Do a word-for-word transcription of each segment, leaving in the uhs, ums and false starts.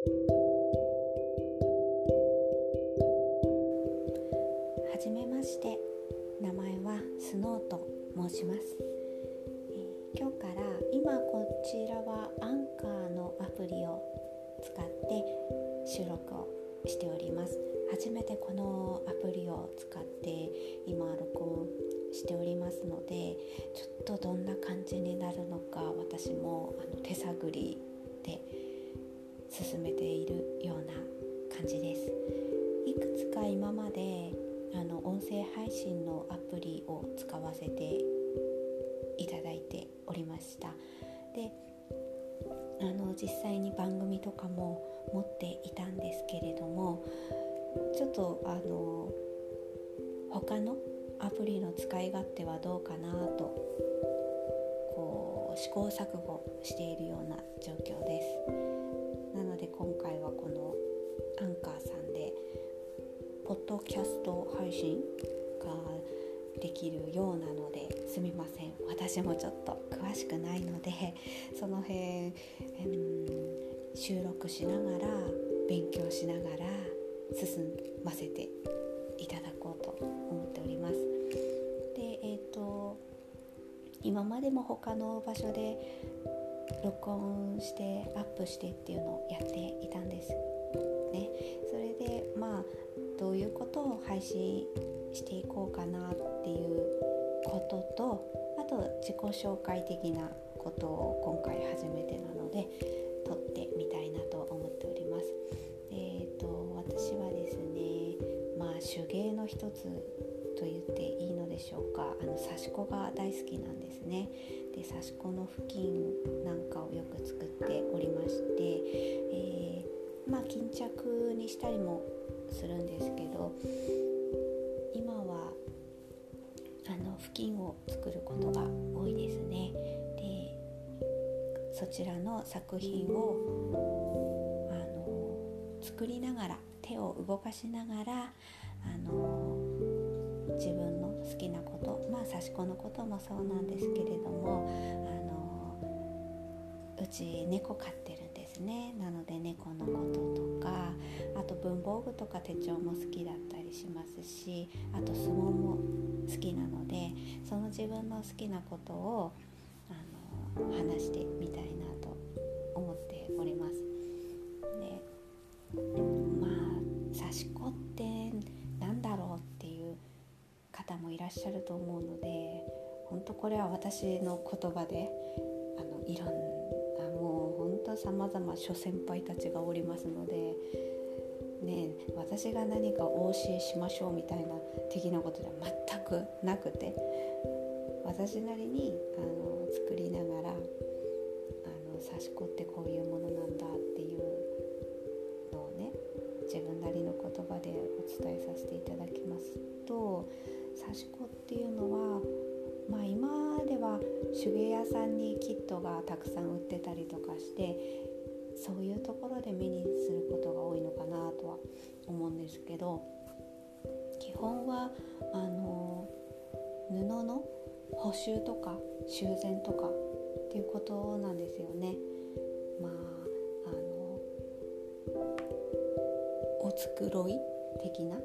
はじめまして、名前はスノーと申します。えー、今日から今こちらはアンカーのアプリを使って収録をしております。初めてこのアプリを使って今録音しておりますので、ちょっとどんな感じになるのか私もあの手探りで進めているような感じです。いくつか今まであの音声配信のアプリを使わせていただいておりました。で、あの実際に番組とかも持っていたんですけれども、ちょっとあの他のアプリの使い勝手はどうかなとこう試行錯誤しているような状況です。なので今回はこのアンカーさんでポッドキャスト配信ができるようなので、すみません、私もちょっと詳しくないのでその辺、うん、収録しながら勉強しながら進ませていただこうと思っております。で、えーと、今までも他の場所で録音してアップしてっていうのをやっていたんですね。それでまあどういうことを配信していこうかなっていうことと、あと自己紹介的なことを今回初めてなので撮ってみたいなと思っております。えーと、私はですね、まあ手芸の一つと言っていいのでしょうか。あの刺し子が大好きなんですね。で、刺し子の布巾なんかをよく作っておりまして、えー、まあ巾着にしたりもするんですけど、今はあの布巾を作ることが多いですね。で、そちらの作品をあの作りながら手を動かしながらあの自分の好きなこと、まあ刺し子のこともそうなんですけれども、あのうち猫飼ってるんですね。なので猫のこととか、あと文房具とか手帳も好きだったりしますし、あと相撲も好きなので、その自分の好きなことをあの話してみたいなと思っております。で、まあ刺し子ってなんだろうっていう方もいらっしゃると思うので、本当これは私の言葉であのいろんなもう本当さまざま諸先輩たちがおりますので、ね、私が何かお教えしましょうみたいな的なことでは全くなくて、私なりにあの作りながらあの刺し子ってこういうものなんだっていうのをね、自分なりの言葉でお伝えさせていただきますと、刺し子っていうのは、まあ、今では手芸屋さんにキットがたくさん売ってたりとかして、そういうところで目にすることが多いのかなとは思うんですけど、基本はあの布の補修とか修繕とかっていうことなんですよね。まああのお繕い的な、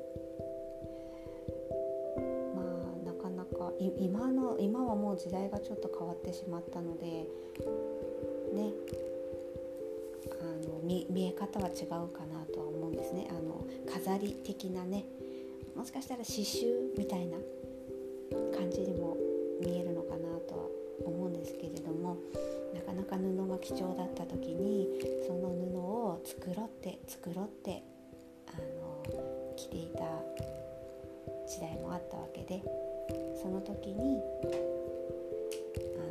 今の今はもう時代がちょっと変わってしまったのでね、あの 見, 見え方は違うかなとは思うんですね。あの飾り的なね、もしかしたら刺繍みたいな感じにも見えるのかなとは思うんですけれども、なかなか布が貴重だった時にその布を繕って繕ってあの着ていた時代もあったわけで、その時にあ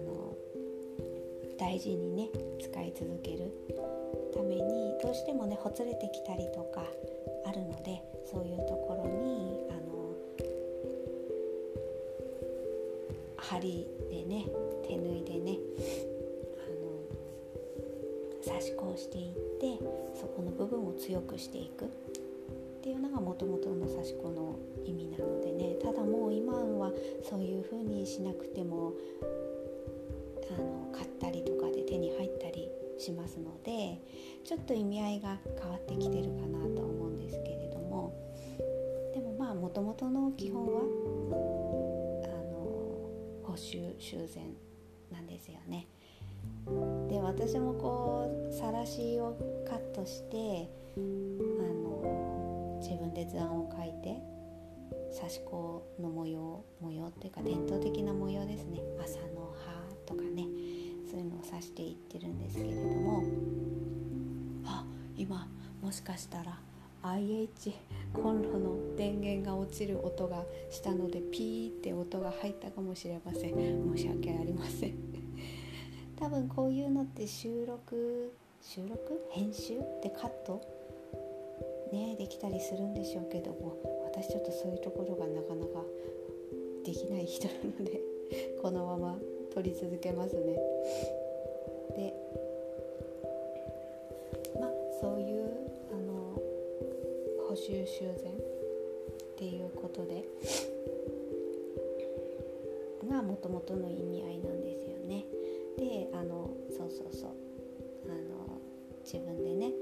の大事にね使い続けるためにどうしてもねほつれてきたりとかあるので、そういうところにあの針でね手縫いでねあの刺し子をしていって、そこの部分を強くしていくっていうのが元々の刺し子の意味なのでね。ただもう今はそういう風にしなくてもあの買ったりとかで手に入ったりしますので、ちょっと意味合いが変わってきてるかなと思うんですけれども、でもまあもともとの基本はあの補修修繕なんですよね。で、私もこうさらしをカットしてあの自分で図案を描いて刺し子の模様模様っていうか伝統的な模様ですね、朝の葉とかね、そういうのを刺していってるんですけれども、あ、今もしかしたら アイエイチ コンロの電源が落ちる音がしたのでピーって音が入ったかもしれません。申し訳ありません。多分こういうのって収録収録編集でカットねできたりするんでしょうけども、私ちょっとそういうところがなかなかできない人なのでこのまま撮り続けますね。で、まあそういうあの補修修繕っていうことでがもともとの意味合いなんですよね。で、あのそうそうそうあの自分でね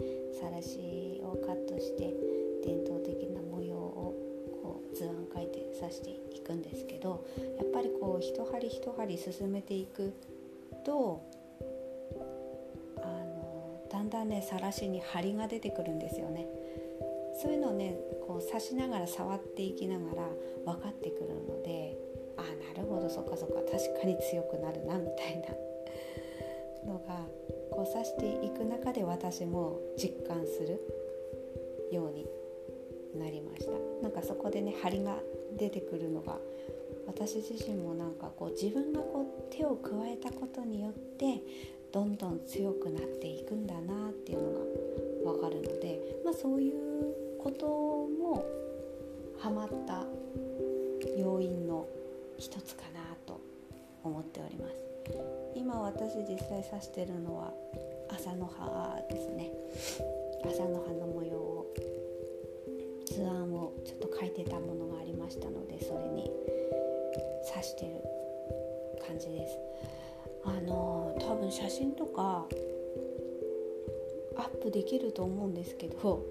さらしをカットして伝統的な模様をこう図案描いて刺していくんですけど、やっぱりこう一針一針進めていくとあのだんだんねさらしに張りが出てくるんですよね。そういうのをねこう刺しながら触っていきながら分かってくるので、あ、なるほど、そっかそっか、確かに強くなるなみたいなのがこう刺していく中で私も実感するようになりました。なんかそこでね張りが出てくるのが、私自身もなんかこう自分がこう手を加えたことによってどんどん強くなっていくんだなっていうのが分かるので、まあ、そういうこともハマった要因の一つかなと思っております。今私実際刺してるのは朝の葉ですね。朝の葉の模様を図案をちょっと描いてたものがありましたので、それに刺してる感じです。あの多分写真とかアップできると思うんですけど、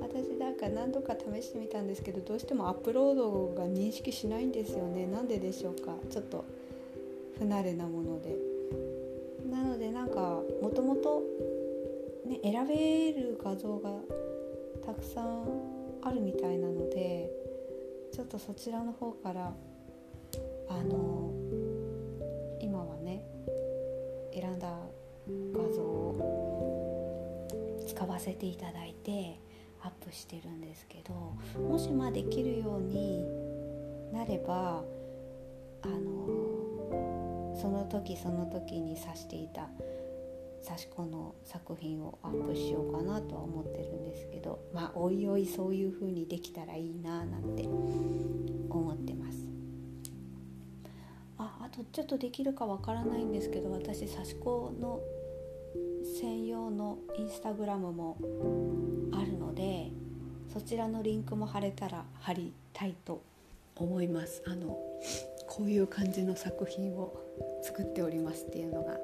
私なんか何度か試してみたんですけど、どうしてもアップロードが認識しないんですよね。なんででしょうか。ちょっと不慣れなもので、なのでなんかもともとね選べる画像がたくさんあるみたいなので、ちょっとそちらの方からあの今はね選んだ画像を使わせていただいてアップしてるんですけど、もしまあできるようになればあのその時その時に刺していた刺し子の作品をアップしようかなとは思ってるんですけど、まあおいおいそういう風にできたらいいななんて思ってます。あ、あとちょっとできるかわからないんですけど、私刺し子の専用のインスタグラムもあるので、そちらのリンクも貼れたら貼りたいと思います。あのこういう感じの作品を作っておりますっていうのが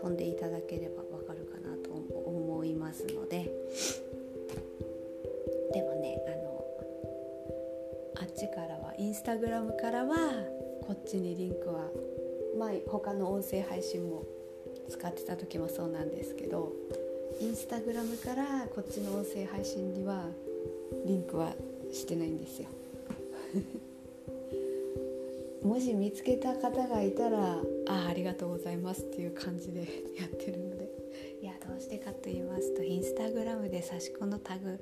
飛んでいただければわかるかなと思いますので、でもねあのあっちからはインスタグラムからはこっちにリンクは、まあ、他の音声配信も使ってた時もそうなんですけど、インスタグラムからこっちの音声配信にはリンクはしてないんですよ。もし見つけた方がいたら あ, ありがとうございますっていう感じでやってるので、いやどうしてかと言いますと、インスタグラムで刺し子のタグ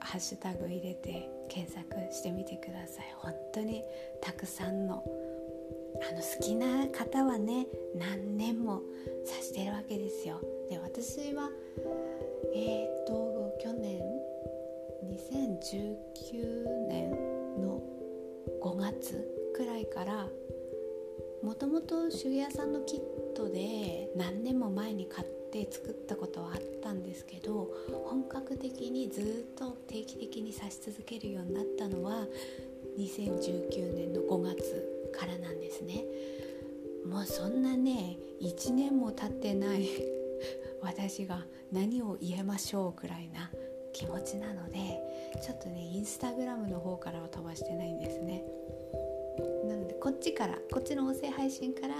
ハッシュタグ入れて検索してみてください。本当にたくさんのあの好きな方はね何年も刺してるわけですよ。で、私はえー、っと去年にせんじゅうきゅうねんのごがつくらいからもともと手芸屋さんのキットで何年も前に買って作ったことはあったんですけど、本格的にずっと定期的に刺し続けるようになったのはにせんじゅうきゅうねんのごがつからなんですね。もうそんなねいちねんも経ってない私が何を言えましょうくらいな気持ちなので、ちょっとねインスタグラムの方からは飛ばしてないんですね。なのでこっちからこっちの音声配信から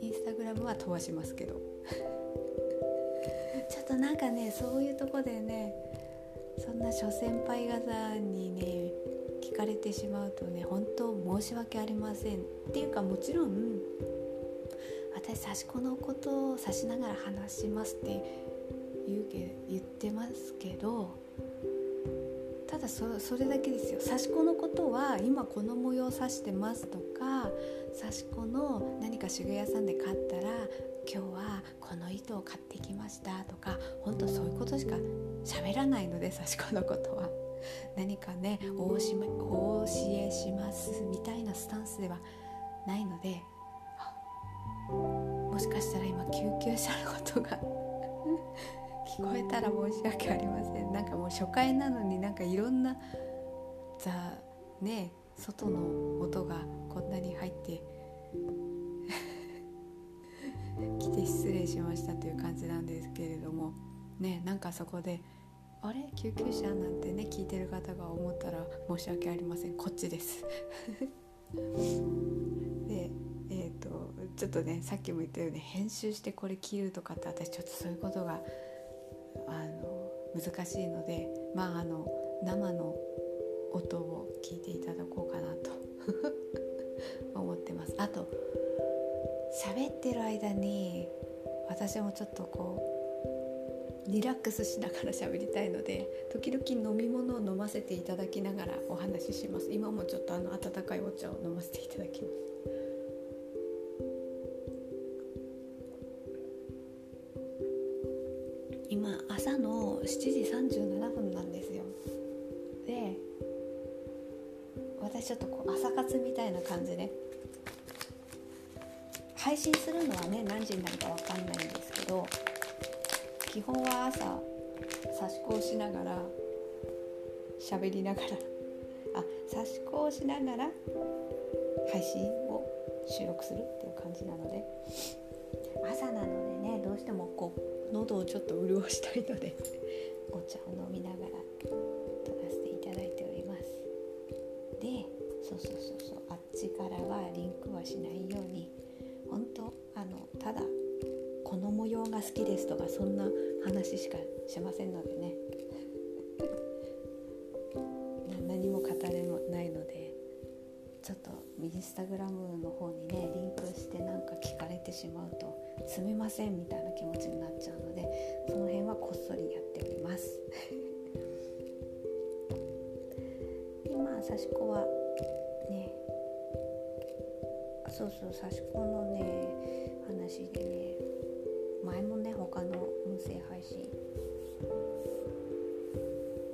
インスタグラムは飛ばしますけどちょっとなんかねそういうとこでね、そんな諸先輩方にね聞かれてしまうとね、本当申し訳ありませんっていうか、もちろん私差し子のことを指しながら話しますって言うけ言ってますけど、ただ そ, それだけですよ。差し子のことは今この模様を指してますとか、差し子の何か手芸屋さんで買ったら今日はこの糸を買ってきましたとか、本当そういうことしか喋らないので、差し子のことは何かねお教えしますみたいなスタンスではないので、もしかしたら今救急車のことが聞こえたら申し訳ありません。なんかもう初回なのになんかいろんなザね外の音がこんなに入って来て失礼しましたという感じなんですけれどもね、なんかそこであれ救急車なんてね聞いてる方が思ったら申し訳ありません、こっちですでえーと、ちょっとねさっきも言ったように編集してこれ切るとかって私ちょっとそういうことがあの難しいので、まああの生の音を聞いていただこうかなと思ってます。あと喋ってる間に私もちょっとこうリラックスしながら喋りたいので、時々飲み物を飲ませていただきながらお話しします。今もちょっとあの温かいお茶を飲ませていただきます。今朝のしちじさんじゅうななふんなんですよ。で私ちょっとこう朝活みたいな感じで配信するのはね何時になるか分かんないんですけど、基本は朝差し子をしながら喋りながらあ差し子をしながら配信を収録するっていう感じなので、朝なのでねどうしてもこう喉をちょっと潤したいのでお茶を飲みながら撮らせていただいております。でそうそうそうそうあっちからはリンクはしないように、本当あのただこの模様が好きですとかそんな話しかしませんのでね何も語れもないので、ちょっとインスタグラムの方にねリンクしてなんか聞かれてしまうとすみませんみたいな気持ちになっちゃうので、その辺はこっそりやっております今差し子はねそうそう差し子のね話でね、前もね他の音声配信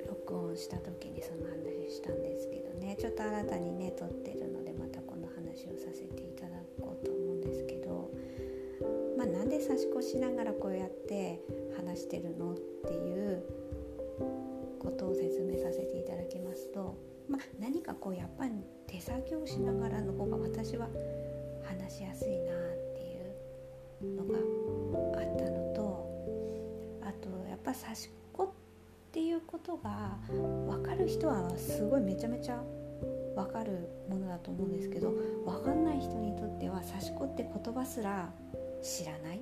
録音した時にその話したんですけどね、ちょっと新たにね撮ってるのでまたこの話をさせていただこうと思うんですけど、まあなんで差し子しながらこうやって話してるのっていうことを説明させていただきますと、まあ何かこうやっぱり手作業しながらの方が私は話しやすいなっていうのがあったのと、あとやっぱ差し子っていうことが分かる人はすごいめちゃめちゃ分かるものだと思うんですけど、分かんない人にとっては差し子って言葉すら知らないっ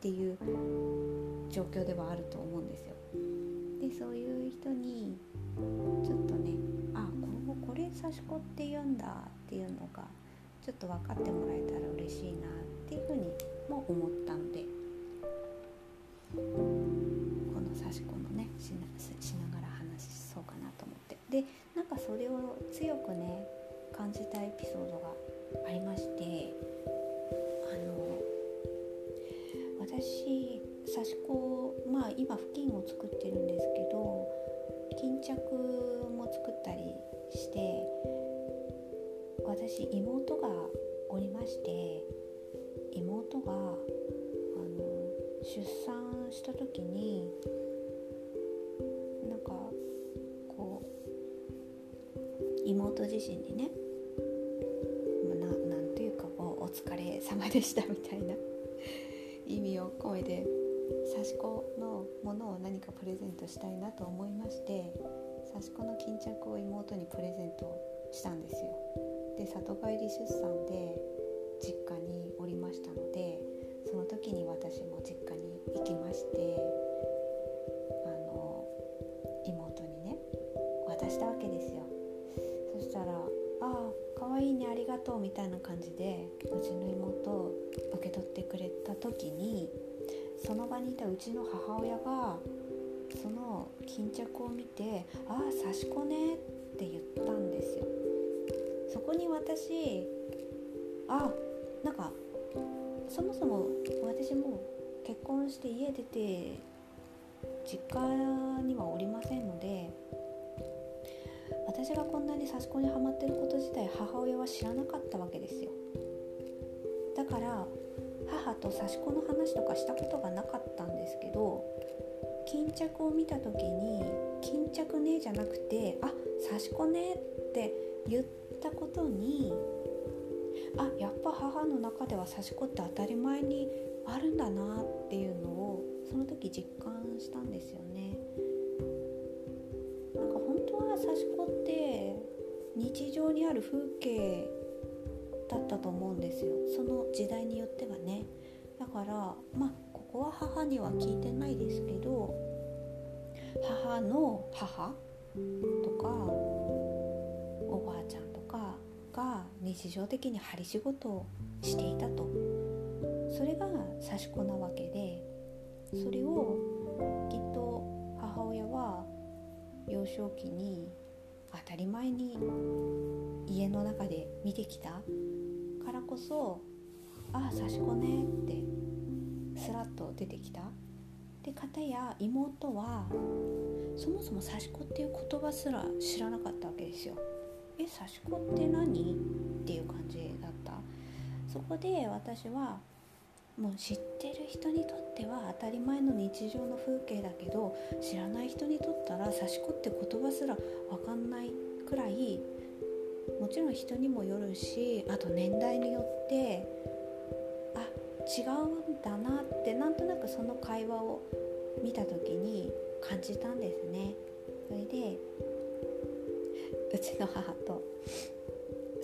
ていう状況ではあると思うんですよ。でそういう人にちょっとねあこれ差し子って言うんだっていうのがちょっと分かってもらえたら嬉しいなっていうふうにも思ったので、この差し子のねし な, しながら話しそうかなと思って、でなんかそれを強くね感じたエピソードがありまして、あの私差し子まあ今布巾を作ってるんですけど、巾着も作ったりして、私妹がおりまして、妹があの出産した時になんかこう妹自身にね な, なんというかこうお疲れ様でしたみたいな意味を込めて刺し子のものを何かプレゼントしたいなと思いまして、刺し子の巾着を妹にプレゼントしたんですよ。で、里帰り出産で実家におりましたので、その時に私も実家に行きまして、あの妹にね渡したわけですよ。そしたら、ああかわいいねありがとうみたいな感じでうちの妹を受け取ってくれた時に、その場にいたうちの母親がその巾着を見て、ああ刺し子ねって言ったんですよ。そこに私、あなんかそもそも私も結婚して家出て実家にはおりませんので、私がこんなに刺し子にハマってること自体母親は知らなかったわけですよ。だから母と刺し子の話とかしたことがなかったんですけど、巾着を見た時に巾着ねじゃなくて、あ刺し子ねって言ったことに、あやっぱ母の中では刺し子って当たり前にあるんだなっていうのをその時実感したんですよね。なんか本当は刺し子って日常にある風景だったと思うんですよ、その時代によってはね。だからまあここは母には聞いてないですけど、母の母とかおばあちゃんとかが日常的に針仕事をしていたと、それが刺し子なわけで、それをきっと母親は幼少期に当たり前に家の中で見てきたからこそ、ああ刺し子ねってスラッと出てきた。で、片や妹はそもそも刺し子っていう言葉すら知らなかったわけですよ。え、刺し子って何？っていう感じだった。そこで私はもう知ってる人にとっては当たり前の日常の風景だけど、知らない人にとったら刺し子って言葉すら分かんないくらい、もちろん人にもよるし、あと年代によってあ違うんだなって、なんとなくその会話を見た時に感じたんですね。それでうちの母と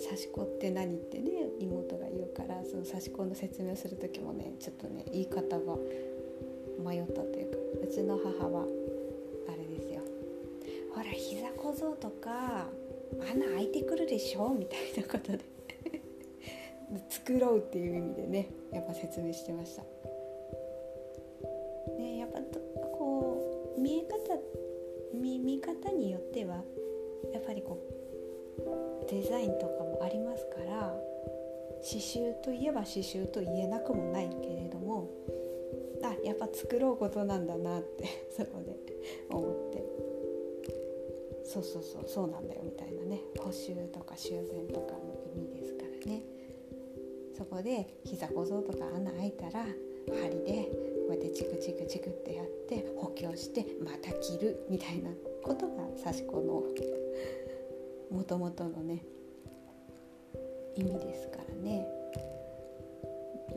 刺し子って何ってね妹が言うから、その刺し子の説明をする時もねちょっとね言い方が迷ったというか、うちの母はあれですよ、ほら膝小僧とか穴開いてくるでしょみたいなことで繕うっていう意味でねやっぱ説明してましたね。やっぱこう見え方 見, 見方によってはやっぱりこうデザインとかもありますから、刺繍といえば刺繍と言えなくもないけれども、あやっぱ作ろうことなんだなってそこで思って、そうそうそうそうなんだよみたいなね、補修とか修繕とかの意味ですからね。そこで膝小僧とか穴開いたら針でこうやってチクチクチクってやって補強してまた切るみたいなことが刺し子のもともとのね意味ですからね。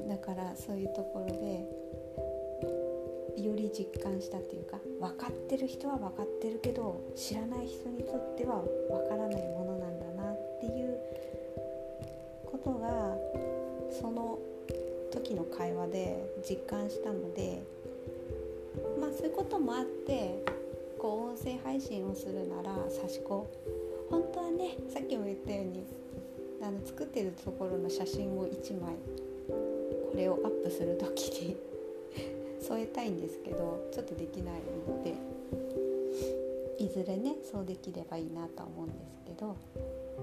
だからそういうところでより実感したっていうか、分かってる人は分かってるけど知らない人にとっては分からないものなんだなっていうことがその時の会話で実感したので、まあそういうこともあってこう音声配信をするなら刺し子、本当はねさっきも言ったようにあの作ってるところの写真をいちまいこれをアップするときに添えたいんですけど、ちょっとできないので、いずれねそうできればいいなと思うんですけど、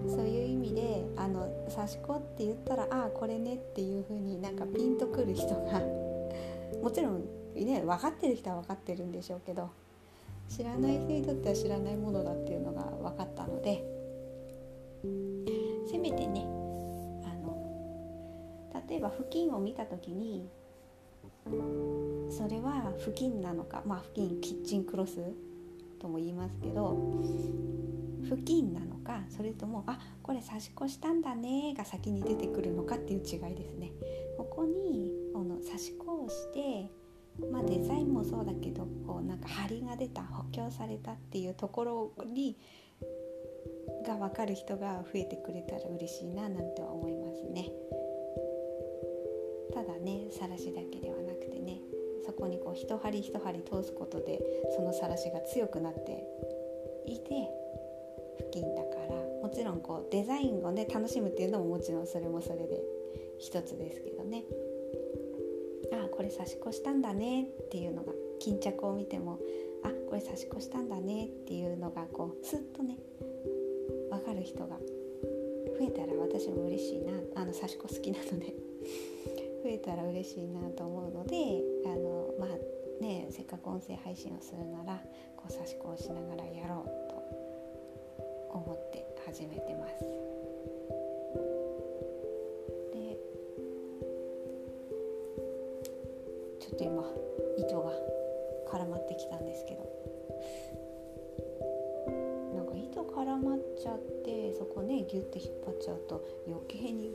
そういう意味であの刺し子って言ったら、ああこれねっていう風になんかピンとくる人がもちろんね分かってる人は分かってるんでしょうけど、知らない人にとっては知らないものだっていうのが分かったので、せめてねあの例えば布巾を見た時にそれは布巾なのか、まあ布巾キッチンクロスとも言いますけど、布巾なのかそれともあこれ刺し子したんだねが先に出てくるのかっていう違いですね。ここにこの刺し子をしてまあ、デザインもそうだけどこうなんか張りが出た補強されたっていうところにが分かる人が増えてくれたら嬉しいななんては思いますね。ただね、晒しだけではなくてね、そこにこう一針一針通すことでその晒しが強くなっていて付近だから、もちろんこうデザインをね楽しむっていうのももちろんそれもそれで一つですけどね、ああこれ差し越したんだねっていうのが巾着を見てもあこれ差し越したんだねっていうのがこうスッとね分かる人が増えたら私も嬉しいな、あの差し越好きなので増えたら嬉しいなと思うので、あのまあねせっかく音声配信をするならこう差し子をしながらやろうと思って始めてます。で、ちょっと今糸が絡まってきたんですけど、なんか糸絡まっちゃってそこねギュッて引っ張っちゃうと余計に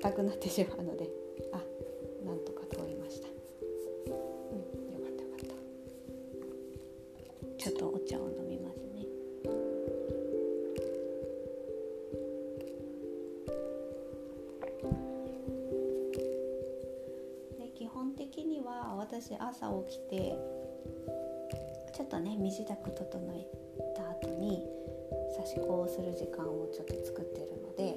硬くなってしまうので、あ、なんとか通りました、うん、よかったよかった。ちょっとお茶を飲みますね。で、基本的には私朝起きてちょっとね身支度整えた後に差し子をする時間をちょっと作ってるので、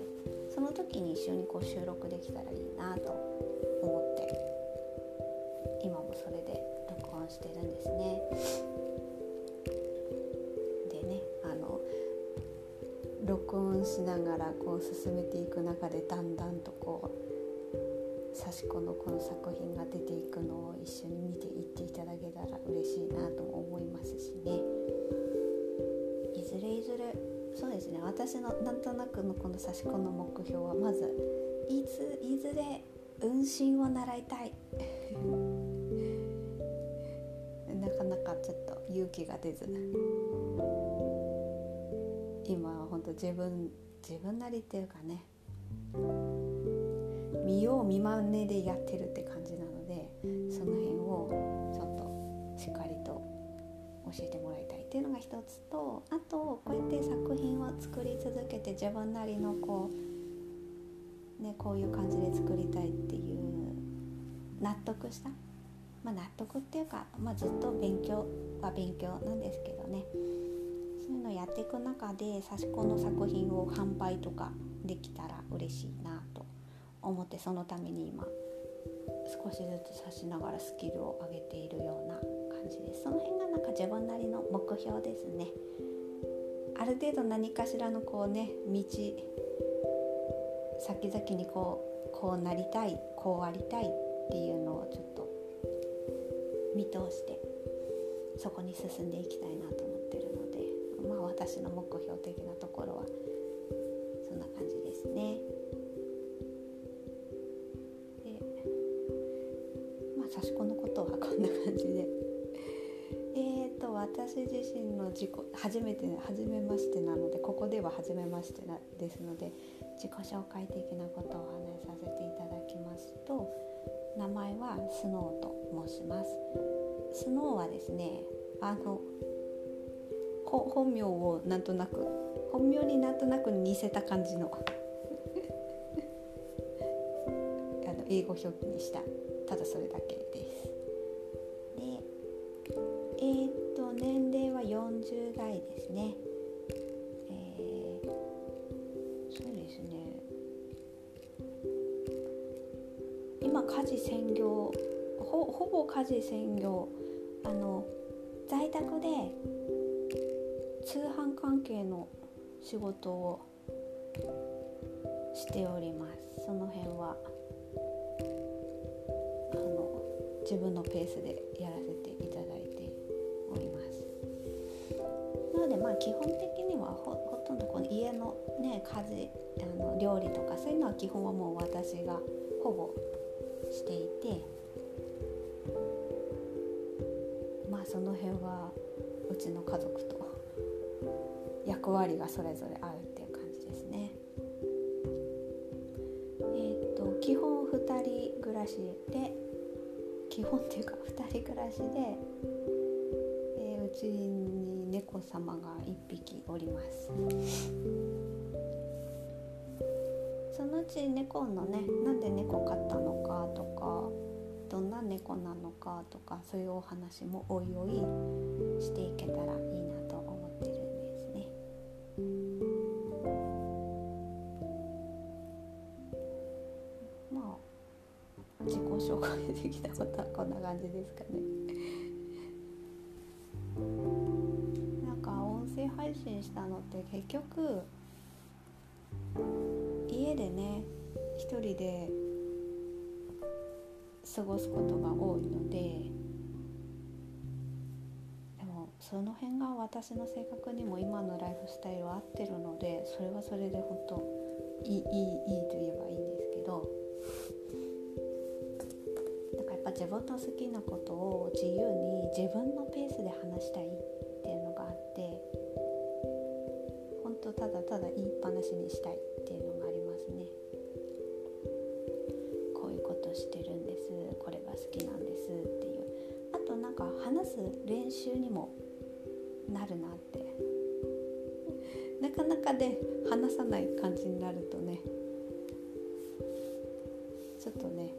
その時に一緒にこう収録できたらいいなと思って今もそれで録音してるんですね。でね、あの録音しながらこう進めていく中でだんだんとこう差し子のこの作品が出ていくのを一緒に見ていっていただけたら嬉しいなとも思いますしね。いずれいずれそうですね、私のなんとなくのこの差し子の目標はまずいついずれ運針を習いたいなかなかちょっと勇気が出ず、今は本当自分自分なりっていうかね、見よう見まねでやってるって感じなので、その辺をちょっとしっかりと教えてもらいたいっていうのが一つと、あとこうやって作品を作り続けて自分なりのこう、ね、こういう感じで作りたいっていう納得した、まあ、納得っていうか、まあ、ずっと勉強は勉強なんですけどね、そういうのをやっていく中で差し子の作品を販売とかできたら嬉しいなと思って、そのために今少しずつ差しながらスキルを上げているような感じです。その辺がなんか自分なりの目標ですね。ある程度何かしらのこうね道先々にこうこうなりたいこうありたいっていうのをちょっと見通してそこに進んでいきたいなと思ってるので、まあ私の目標的なところはそんな感じですね。で、まあ差し子のことはこんな感じで。私自身の自己初めて初めましてなので、ここでは初めましてなですので自己紹介的なことをお話しさせていただきますと、名前はスノーと申します。スノーはですね、あの本名をなんとなく本名になんとなく似せた感じのあの英語表記にした、ただそれだけです。で、えーっと年齢はよんじゅうだいですね。えー、そうですね。今家事専業、ほ、ほぼ家事専業、あの在宅で通販関係の仕事をしております。その辺はあの自分のペースでやらせていただいております。なのでまあ基本的には ほ, ほとんどこの家の、ね、家事あの料理とかそういうのは基本はもう私がほぼしていて、まあその辺はうちの家族と役割がそれぞれあるっていう感じですね。えー、っと基本ふたり暮らしで基本っていうかふたり暮らしで、えー、うちに猫様がいっぴきおります。そのうち猫のね、なんで猫飼ったのかとか、どんな猫なのかとか、そういうお話もおいおいしていけたらいいなと思ってるんですね。まあ自己紹介できたことはこんな感じですかね。なんか音声配信したのって結局家でね、一人で過ごすことが多いので、でもその辺が私の性格にも今のライフスタイルは合ってるので、それはそれで本当いいいいいいと言えばいいんですけど、なんかやっぱ自分の好きなことを自由に自分のペースで話したいっていうのがあって、本当ただただ言いっぱなしにしたいっていうのがありますね。してるんです、これが好きなんですっていう。あとなんか話す練習にもなるなって。なかなかね、話さない感じになるとね、ちょっとね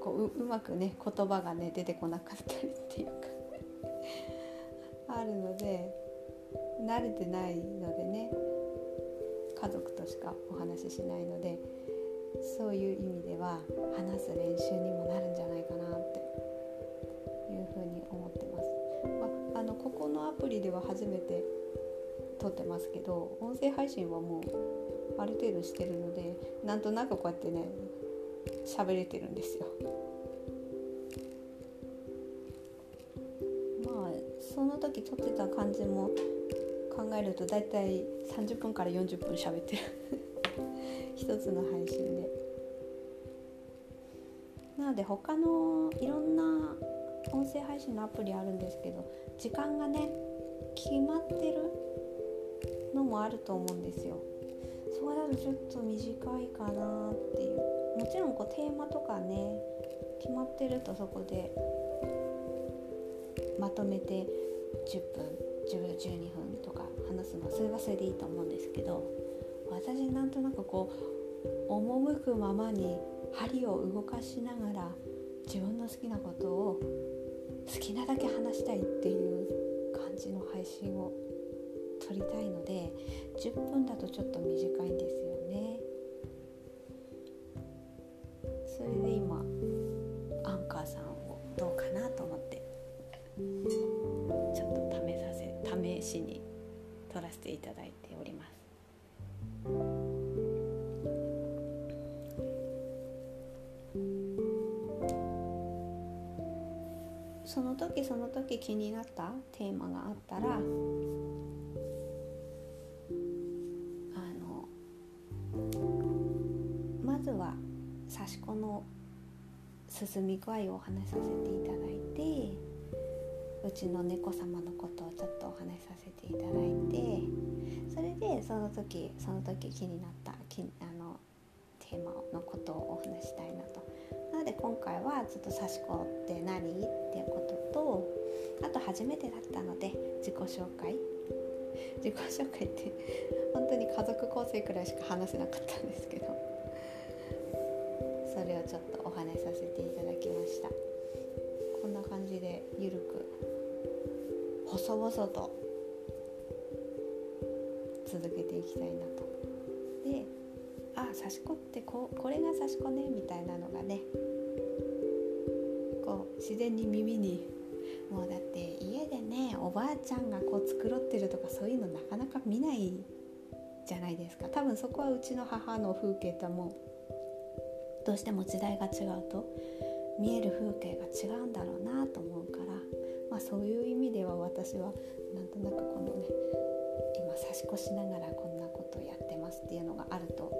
こう う, うまくね言葉がね出てこなかったりっていうかあるので、慣れてないのでね、家族としかお話ししないので、そういう意味では話す練習にもなるんじゃないかなっていうふうに思ってます。まあ、あのここのアプリでは初めて撮ってますけど、音声配信はもうある程度してるので、なんとなくこうやってね喋れてるんですよ。まあその時撮ってた感じも考えると、だいたいさんじゅっぷんからよんじゅっぷん喋ってる一つの配信で。なので他のいろんな音声配信のアプリあるんですけど、時間がね決まってるのもあると思うんですよ。そうなるとちょっと短いかなっていう。もちろんこうテーマとかね決まってると、そこでまとめてじゅっぷん、じゅうにふんとか話すの、それはそれでいいと思うんですけど、私なんとなくこう赴くままに針を動かしながら自分の好きなことを好きなだけ話したいっていう感じの配信を撮りたいので、じゅっぷんだとちょっと短いんですよね。それで今アンカーさんをどうかなと思ってちょっと試させ試しに撮らせていただいております。その時その時気になったテーマがあったら、あのまずは刺し子の進み具合をお話しさせていただいて、うちの猫様のことをちょっとお話しさせていただいて、それでその時その時気になったきあのテーマのことをお話ししたいなと。なので今回はちょっと刺し子って何っていうことと、あと初めてだったので自己紹介自己紹介って本当に家族構成くらいしか話せなかったんですけど、それをちょっとお話しさせていただきました。こんな感じでゆるく細々と続けていきたいなと。で、あ、刺し子ってこう、これが刺し子ねみたいなのがね、こう自然に耳に。もうだって家でね、おばあちゃんがこう繕ってるとか、そういうのなかなか見ないじゃないですか。多分そこはうちの母の風景ともどうしても時代が違うと見える風景が違うんだろうなと思うから、まあそういう意味では私はなんとなくこのね、今差し越しながらこんなことをやってますっていうのがあると、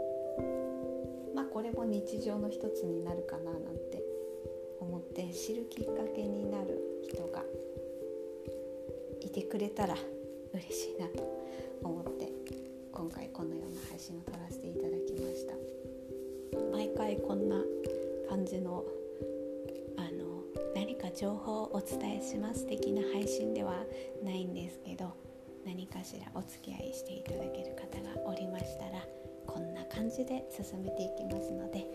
まあこれも日常の一つになるかななんて思って、知るきっかけになる人がいてくれたら嬉しいなと思って、今回このような配信を撮らせていただきました。毎回こんな感じのか情報をお伝えします的な配信ではないんですけど、何かしらお付き合いしていただける方がおりましたら、こんな感じで進めていきますので、